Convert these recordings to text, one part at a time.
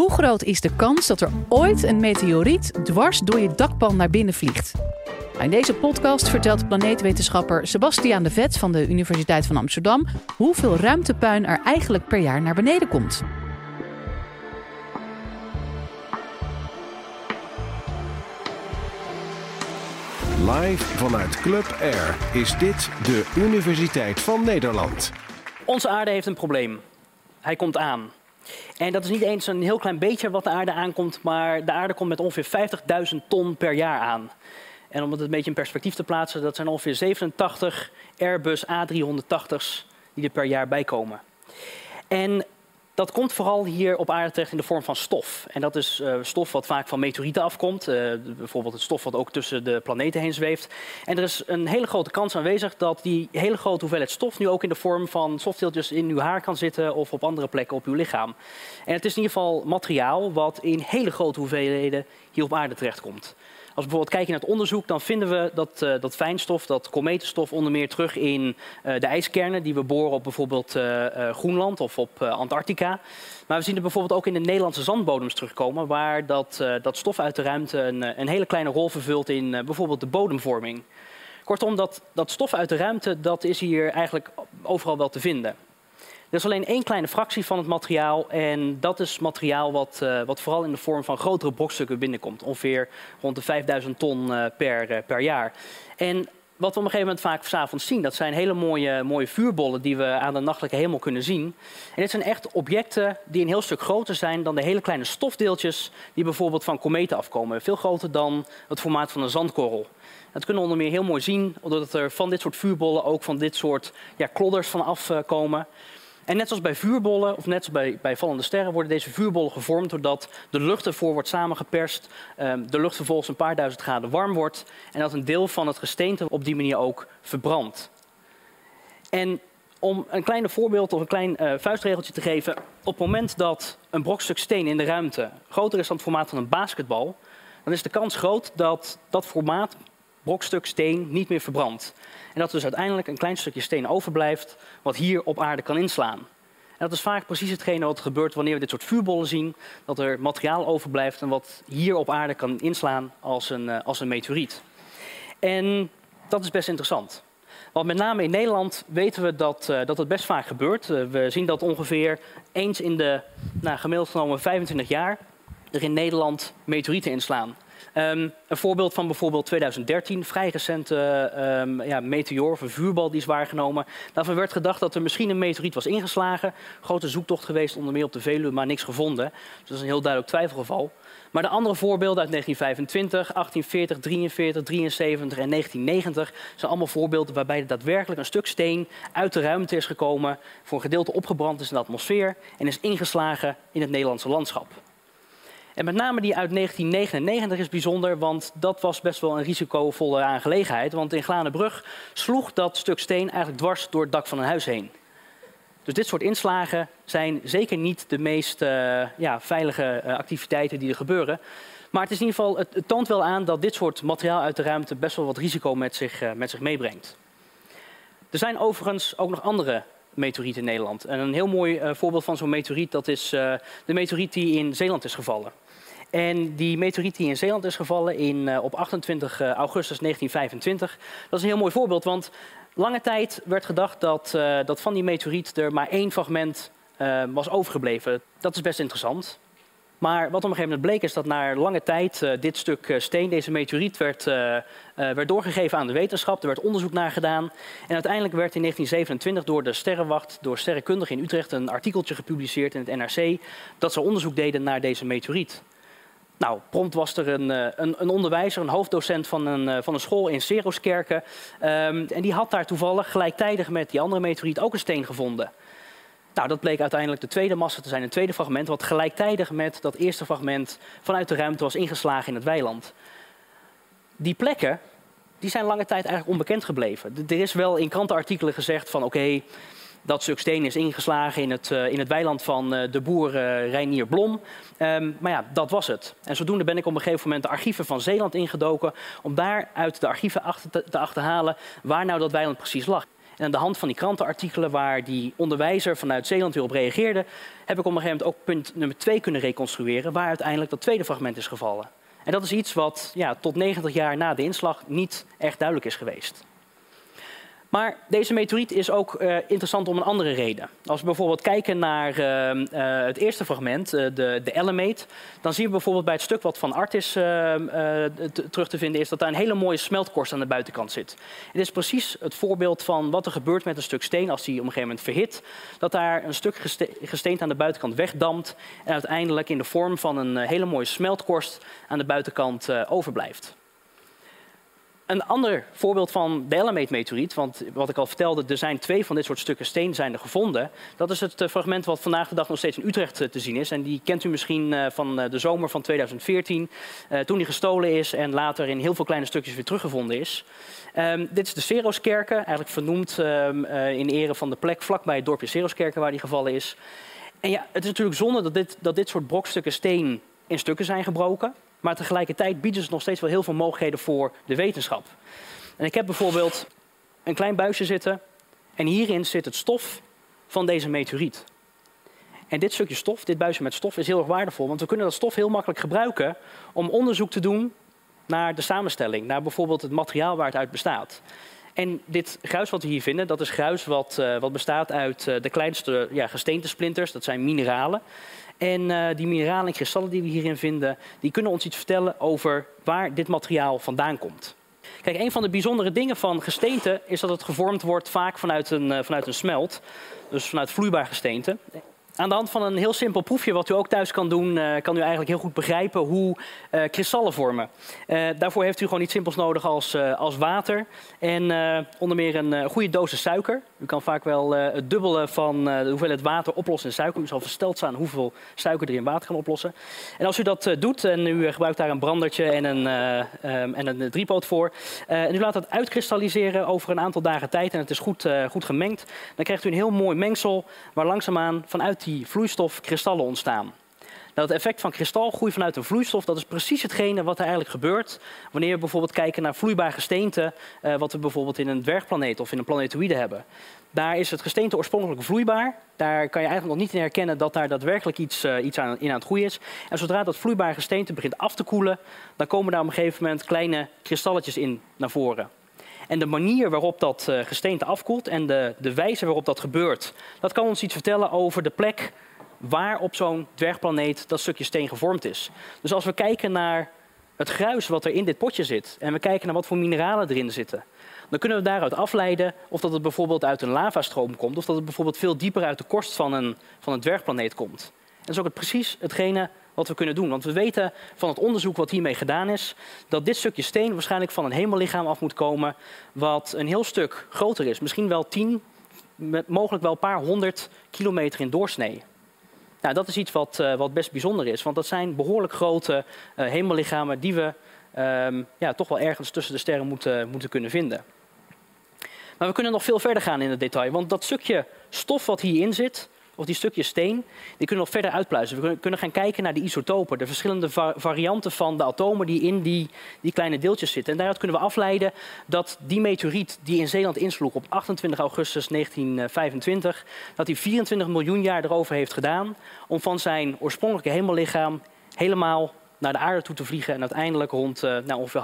Hoe groot is de kans dat er ooit een meteoriet dwars door je dakpan naar binnen vliegt? In deze podcast vertelt planeetwetenschapper Sebastiaan de Vets van de Universiteit van Amsterdam hoeveel ruimtepuin er eigenlijk per jaar naar beneden komt. Live vanuit Club Air is dit de Universiteit van Nederland. Onze aarde heeft een probleem. Hij komt aan. En dat is niet eens een heel klein beetje wat de aarde aankomt, maar de aarde komt met ongeveer 50.000 ton per jaar aan. En om het een beetje in perspectief te plaatsen, dat zijn ongeveer 87 Airbus A380's die er per jaar bij komen. En dat komt vooral hier op aarde terecht in de vorm van stof. En dat is stof wat vaak van meteorieten afkomt. Bijvoorbeeld het stof wat ook tussen de planeten heen zweeft. En er is een hele grote kans aanwezig dat die hele grote hoeveelheid stof nu ook in de vorm van stofdeeltjes in uw haar kan zitten of op andere plekken op uw lichaam. En het is in ieder geval materiaal wat in hele grote hoeveelheden hier op aarde terechtkomt. Als we bijvoorbeeld kijken naar het onderzoek, dan vinden we dat fijnstof, dat kometenstof, onder meer terug in de ijskernen die we boren op bijvoorbeeld Groenland of op Antarctica. Maar we zien het bijvoorbeeld ook in de Nederlandse zandbodems terugkomen, waar dat stof uit de ruimte een hele kleine rol vervult in bijvoorbeeld de bodemvorming. Kortom, dat stof uit de ruimte, dat is hier eigenlijk overal wel te vinden. Er is alleen één kleine fractie van het materiaal en dat is materiaal wat vooral in de vorm van grotere brokstukken binnenkomt. Ongeveer rond de 5000 ton per jaar. En wat we op een gegeven moment vaak 's avonds zien, dat zijn hele mooie vuurbollen die we aan de nachtelijke hemel kunnen zien. En dit zijn echt objecten die een heel stuk groter zijn dan de hele kleine stofdeeltjes die bijvoorbeeld van kometen afkomen. Veel groter dan het formaat van een zandkorrel. Dat kunnen we onder meer heel mooi zien, omdat er van dit soort vuurbollen ook van dit soort klodders van afkomen. En net zoals bij vuurbollen, of net zoals bij vallende sterren, worden deze vuurbollen gevormd doordat de lucht ervoor wordt samengeperst, de lucht vervolgens een paar duizend graden warm wordt en dat een deel van het gesteente op die manier ook verbrandt. En om een klein voorbeeld of een klein vuistregeltje te geven, op het moment dat een brokstuk steen in de ruimte groter is dan het formaat van een basketbal, dan is de kans groot dat dat formaat brokstuk steen niet meer verbrandt. En dat dus uiteindelijk een klein stukje steen overblijft wat hier op aarde kan inslaan. En dat is vaak precies hetgene wat gebeurt wanneer we dit soort vuurbollen zien, dat er materiaal overblijft en wat hier op aarde kan inslaan als een meteoriet. En dat is best interessant. Want met name in Nederland weten we dat het best vaak gebeurt. We zien dat ongeveer eens in de gemiddeld genomen 25 jaar er in Nederland meteorieten inslaan. Een voorbeeld van bijvoorbeeld 2013, vrij recente meteoor of een vuurbal die is waargenomen. Daarvan werd gedacht dat er misschien een meteoriet was ingeslagen. Grote zoektocht geweest, onder meer op de Veluwe, maar niks gevonden. Dus dat is een heel duidelijk twijfelgeval. Maar de andere voorbeelden uit 1925, 1840, 43, 73 en 1990... zijn allemaal voorbeelden waarbij er daadwerkelijk een stuk steen uit de ruimte is gekomen, voor een gedeelte opgebrand is in de atmosfeer en is ingeslagen in het Nederlandse landschap. En met name die uit 1999 is bijzonder, want dat was best wel een risicovolle aangelegenheid. Want in Glanenbrug sloeg dat stuk steen eigenlijk dwars door het dak van een huis heen. Dus dit soort inslagen zijn zeker niet de meest veilige activiteiten die er gebeuren. Maar het is in ieder geval, het toont wel aan dat dit soort materiaal uit de ruimte best wel wat risico met zich meebrengt. Er zijn overigens ook nog andere meteoriet in Nederland. En een heel mooi voorbeeld van zo'n meteoriet, dat is de meteoriet die in Zeeland is gevallen. En die meteoriet die in Zeeland is gevallen op 28 augustus 1925, dat is een heel mooi voorbeeld, want lange tijd werd gedacht dat van die meteoriet er maar één fragment was overgebleven. Dat is best interessant. Maar wat op een gegeven moment bleek is dat na lange tijd dit stuk steen, deze meteoriet, werd doorgegeven aan de wetenschap. Er werd onderzoek naar gedaan. En uiteindelijk werd in 1927 door de Sterrenwacht, door sterrenkundigen in Utrecht, een artikeltje gepubliceerd in het NRC dat ze onderzoek deden naar deze meteoriet. Nou, prompt was er een onderwijzer, een hoofddocent van een school in Serooskerke. En die had daar toevallig gelijktijdig met die andere meteoriet ook een steen gevonden. Nou, dat bleek uiteindelijk de tweede massa te zijn, het tweede fragment, wat gelijktijdig met dat eerste fragment vanuit de ruimte was ingeslagen in het weiland. Die plekken, die zijn lange tijd eigenlijk onbekend gebleven. Er is wel in krantenartikelen gezegd van oké, dat stuk steen is ingeslagen in het weiland van de boer Reinier Blom. Maar ja, dat was het. En zodoende ben ik op een gegeven moment de archieven van Zeeland ingedoken om daar uit de archieven te achterhalen waar nou dat weiland precies lag. En aan de hand van die krantenartikelen waar die onderwijzer vanuit Zeeland weer op reageerde, heb ik op een gegeven moment ook punt nummer 2 kunnen reconstrueren, waar uiteindelijk dat tweede fragment is gevallen. En dat is iets wat tot 90 jaar na de inslag niet echt duidelijk is geweest. Maar deze meteoriet is ook interessant om een andere reden. Als we bijvoorbeeld kijken naar het eerste fragment, de Ellemeet, dan zien we bijvoorbeeld bij het stuk wat van Artis terug te vinden is, dat daar een hele mooie smeltkorst aan de buitenkant zit. Het is precies het voorbeeld van wat er gebeurt met een stuk steen als die op een gegeven moment verhit. Dat daar een stuk gesteente aan de buitenkant wegdampt en uiteindelijk in de vorm van een hele mooie smeltkorst aan de buitenkant overblijft. Een ander voorbeeld van de Ellemeet-meteoriet, want wat ik al vertelde, er zijn 2 van dit soort stukken steen zijn er gevonden. Dat is het fragment wat vandaag de dag nog steeds in Utrecht te zien is. En die kent u misschien van de zomer van 2014, toen die gestolen is en later in heel veel kleine stukjes weer teruggevonden is. Dit is de Serooskerke, eigenlijk vernoemd in ere van de plek vlakbij het dorpje Serooskerke waar die gevallen is. En ja, het is natuurlijk zonde dat dit soort brokstukken steen in stukken zijn gebroken. Maar tegelijkertijd bieden ze nog steeds wel heel veel mogelijkheden voor de wetenschap. En ik heb bijvoorbeeld een klein buisje zitten. En hierin zit het stof van deze meteoriet. En dit stukje stof, dit buisje met stof, is heel erg waardevol. Want we kunnen dat stof heel makkelijk gebruiken om onderzoek te doen naar de samenstelling. Naar bijvoorbeeld het materiaal waar het uit bestaat. En dit gruis wat we hier vinden, dat is gruis wat bestaat uit de kleinste gesteentesplinters. Dat zijn mineralen. En die mineralen en kristallen die we hierin vinden, die kunnen ons iets vertellen over waar dit materiaal vandaan komt. Kijk, een van de bijzondere dingen van gesteente is dat het gevormd wordt vaak vanuit een smelt. Dus vanuit vloeibaar gesteente. Aan de hand van een heel simpel proefje wat u ook thuis kan doen, kan u eigenlijk heel goed begrijpen hoe kristallen vormen. Daarvoor heeft u gewoon iets simpels nodig als water en onder meer een goede dosis suiker. U kan vaak wel het dubbele van de hoeveelheid water oplossen in suiker. U zal versteld staan hoeveel suiker er in water kan oplossen. En als u dat doet en u gebruikt daar een brandertje en een driepoot voor, en u laat dat uitkristalliseren over een aantal dagen tijd en het is goed gemengd, dan krijgt u een heel mooi mengsel waar langzaamaan vanuit die vloeistof kristallen ontstaan. Nou, het effect van kristalgroei vanuit een vloeistof, dat is precies hetgene wat er eigenlijk gebeurt wanneer we bijvoorbeeld kijken naar vloeibaar gesteente, wat we bijvoorbeeld in een dwergplaneet of in een planetoïde hebben. Daar is het gesteente oorspronkelijk vloeibaar. Daar kan je eigenlijk nog niet in herkennen dat daar daadwerkelijk iets aan het groeien is. En zodra dat vloeibare gesteente begint af te koelen, dan komen daar op een gegeven moment kleine kristalletjes in naar voren. En de manier waarop dat gesteente afkoelt en de wijze waarop dat gebeurt, dat kan ons iets vertellen over de plek waar op zo'n dwergplaneet dat stukje steen gevormd is. Dus als we kijken naar het gruis wat er in dit potje zit en we kijken naar wat voor mineralen erin zitten, dan kunnen we daaruit afleiden of dat het bijvoorbeeld uit een lavastroom komt of dat het bijvoorbeeld veel dieper uit de korst van een dwergplaneet komt. En dat is ook precies hetgene wat we kunnen doen. Want we weten van het onderzoek wat hiermee gedaan is, dat dit stukje steen waarschijnlijk van een hemellichaam af moet komen wat een heel stuk groter is. Misschien wel 10, mogelijk wel een paar 100 kilometer in doorsnee. Nou, dat is iets wat best bijzonder is, want dat zijn behoorlijk grote hemellichamen die we toch wel ergens tussen de sterren moeten kunnen vinden. Maar we kunnen nog veel verder gaan in het detail, want dat stukje stof wat hierin zit, of die stukjes steen, die kunnen we nog verder uitpluizen. We kunnen gaan kijken naar de isotopen, de verschillende varianten van de atomen die in die kleine deeltjes zitten. En daaruit kunnen we afleiden dat die meteoriet die in Zeeland insloeg op 28 augustus 1925... dat die 24 miljoen jaar erover heeft gedaan om van zijn oorspronkelijke hemellichaam helemaal naar de aarde toe te vliegen en uiteindelijk rond ongeveer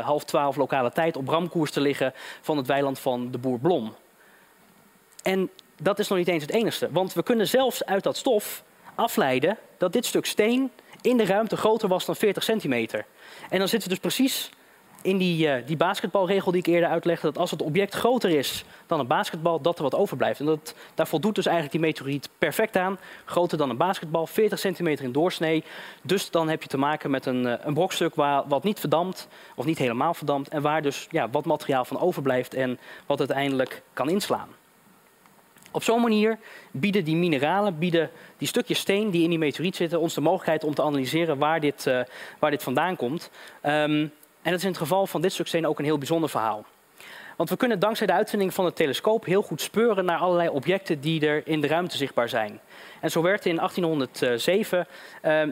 half 12 lokale tijd op ramkoers te liggen van het weiland van de boer Blom. En dat is nog niet eens het enigste, want we kunnen zelfs uit dat stof afleiden dat dit stuk steen in de ruimte groter was dan 40 centimeter. En dan zitten we dus precies in die basketbalregel die ik eerder uitlegde, dat als het object groter is dan een basketbal, dat er wat overblijft. En daar voldoet dus eigenlijk die meteoriet perfect aan. Groter dan een basketbal, 40 centimeter in doorsnee. Dus dan heb je te maken met een brokstuk wat niet verdampt, of niet helemaal verdampt, en waar dus wat materiaal van overblijft en wat uiteindelijk kan inslaan. Op zo'n manier bieden die mineralen, die stukjes steen die in die meteoriet zitten, ons de mogelijkheid om te analyseren waar dit vandaan komt. En dat is in het geval van dit stuk steen ook een heel bijzonder verhaal. Want we kunnen dankzij de uitvinding van het telescoop heel goed speuren naar allerlei objecten die er in de ruimte zichtbaar zijn. En zo werd in 1807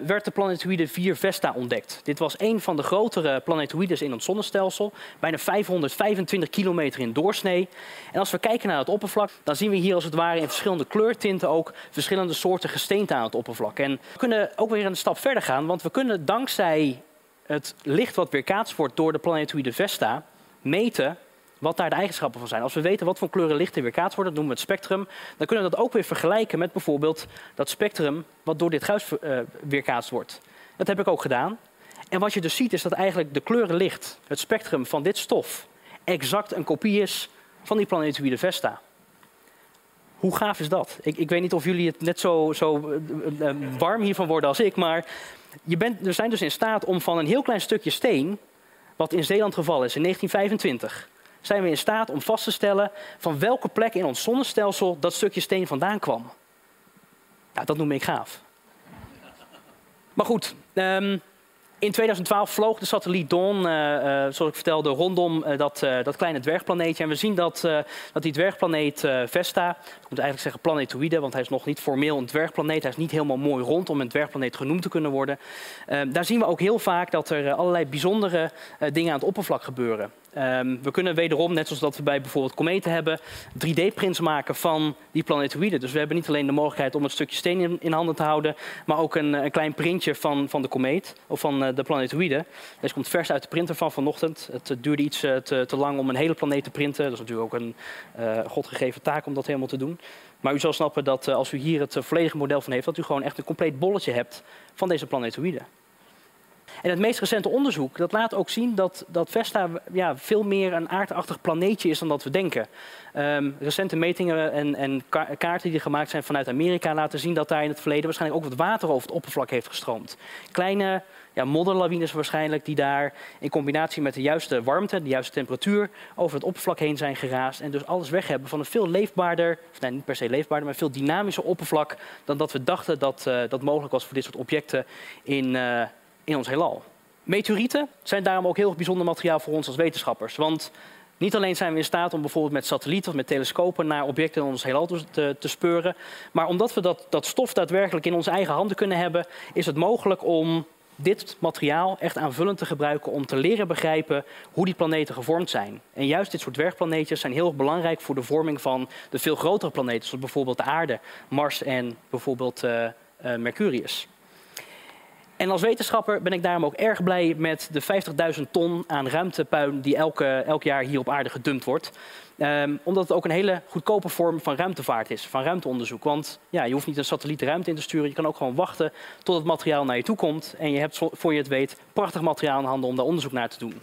werd de planetoïde 4 Vesta ontdekt. Dit was een van de grotere planetoïdes in ons zonnestelsel. Bijna 525 kilometer in doorsnee. En als we kijken naar het oppervlak, dan zien we hier als het ware in verschillende kleurtinten ook verschillende soorten gesteente aan het oppervlak. En we kunnen ook weer een stap verder gaan, want we kunnen dankzij het licht wat weerkaatst wordt door de planetoïde Vesta meten wat daar de eigenschappen van zijn. Als we weten wat voor kleuren licht er weerkaatst wordt, dat noemen we het spectrum, dan kunnen we dat ook weer vergelijken met bijvoorbeeld dat spectrum wat door dit gruis weerkaatst wordt. Dat heb ik ook gedaan. En wat je dus ziet is dat eigenlijk de kleuren licht, het spectrum van dit stof, exact een kopie is van die planetoïde Vesta. Hoe gaaf is dat? Ik weet niet of jullie het net zo warm hiervan worden als ik, maar we zijn dus in staat om van een heel klein stukje steen, wat in Zeeland het geval is in 1925... zijn we in staat om vast te stellen van welke plek in ons zonnestelsel dat stukje steen vandaan kwam. Ja, dat noem ik gaaf. Maar goed, in 2012 vloog de satelliet Dawn, zoals ik vertelde, rondom dat kleine dwergplaneetje. En we zien dat die dwergplaneet Vesta, ik moet eigenlijk zeggen planetoïde, want hij is nog niet formeel een dwergplaneet. Hij is niet helemaal mooi rond om een dwergplaneet genoemd te kunnen worden. Daar zien we ook heel vaak dat er allerlei bijzondere dingen aan het oppervlak gebeuren. We kunnen wederom, net zoals dat we bij bijvoorbeeld kometen hebben, 3D-prints maken van die planetoïden. Dus we hebben niet alleen de mogelijkheid om het stukje steen in handen te houden, maar ook een klein printje van de komeet of van de planetoïden. Deze komt vers uit de printer van vanochtend. Het duurde iets te lang om een hele planeet te printen. Dat is natuurlijk ook een godgegeven taak om dat helemaal te doen. Maar u zal snappen dat als u hier het volledige model van heeft, dat u gewoon echt een compleet bolletje hebt van deze planetoïden. En het meest recente onderzoek dat laat ook zien dat Vesta veel meer een aardachtig planeetje is dan dat we denken. Recente metingen en kaarten die gemaakt zijn vanuit Amerika laten zien dat daar in het verleden waarschijnlijk ook wat water over het oppervlak heeft gestroomd. Kleine modderlawines waarschijnlijk die daar in combinatie met de juiste warmte, de juiste temperatuur over het oppervlak heen zijn geraasd. En dus alles weg hebben van een veel leefbaarder, of nee, niet per se leefbaarder, maar veel dynamischer oppervlak dan dat we dachten dat mogelijk was voor dit soort objecten in ons heelal. Meteorieten zijn daarom ook heel bijzonder materiaal voor ons als wetenschappers. Want niet alleen zijn we in staat om bijvoorbeeld met satellieten of met telescopen naar objecten in ons heelal te speuren, maar omdat we dat stof daadwerkelijk in onze eigen handen kunnen hebben, is het mogelijk om dit materiaal echt aanvullend te gebruiken om te leren begrijpen hoe die planeten gevormd zijn. En juist dit soort dwergplaneetjes zijn heel belangrijk voor de vorming van de veel grotere planeten, zoals bijvoorbeeld de aarde, Mars en bijvoorbeeld Mercurius. En als wetenschapper ben ik daarom ook erg blij met de 50.000 ton aan ruimtepuin die elk jaar hier op aarde gedumpt wordt. Omdat het ook een hele goedkope vorm van ruimtevaart is, van ruimteonderzoek. Want je hoeft niet een satelliet de ruimte in te sturen. Je kan ook gewoon wachten tot het materiaal naar je toe komt. En je hebt, voor je het weet, prachtig materiaal in handen om daar onderzoek naar te doen.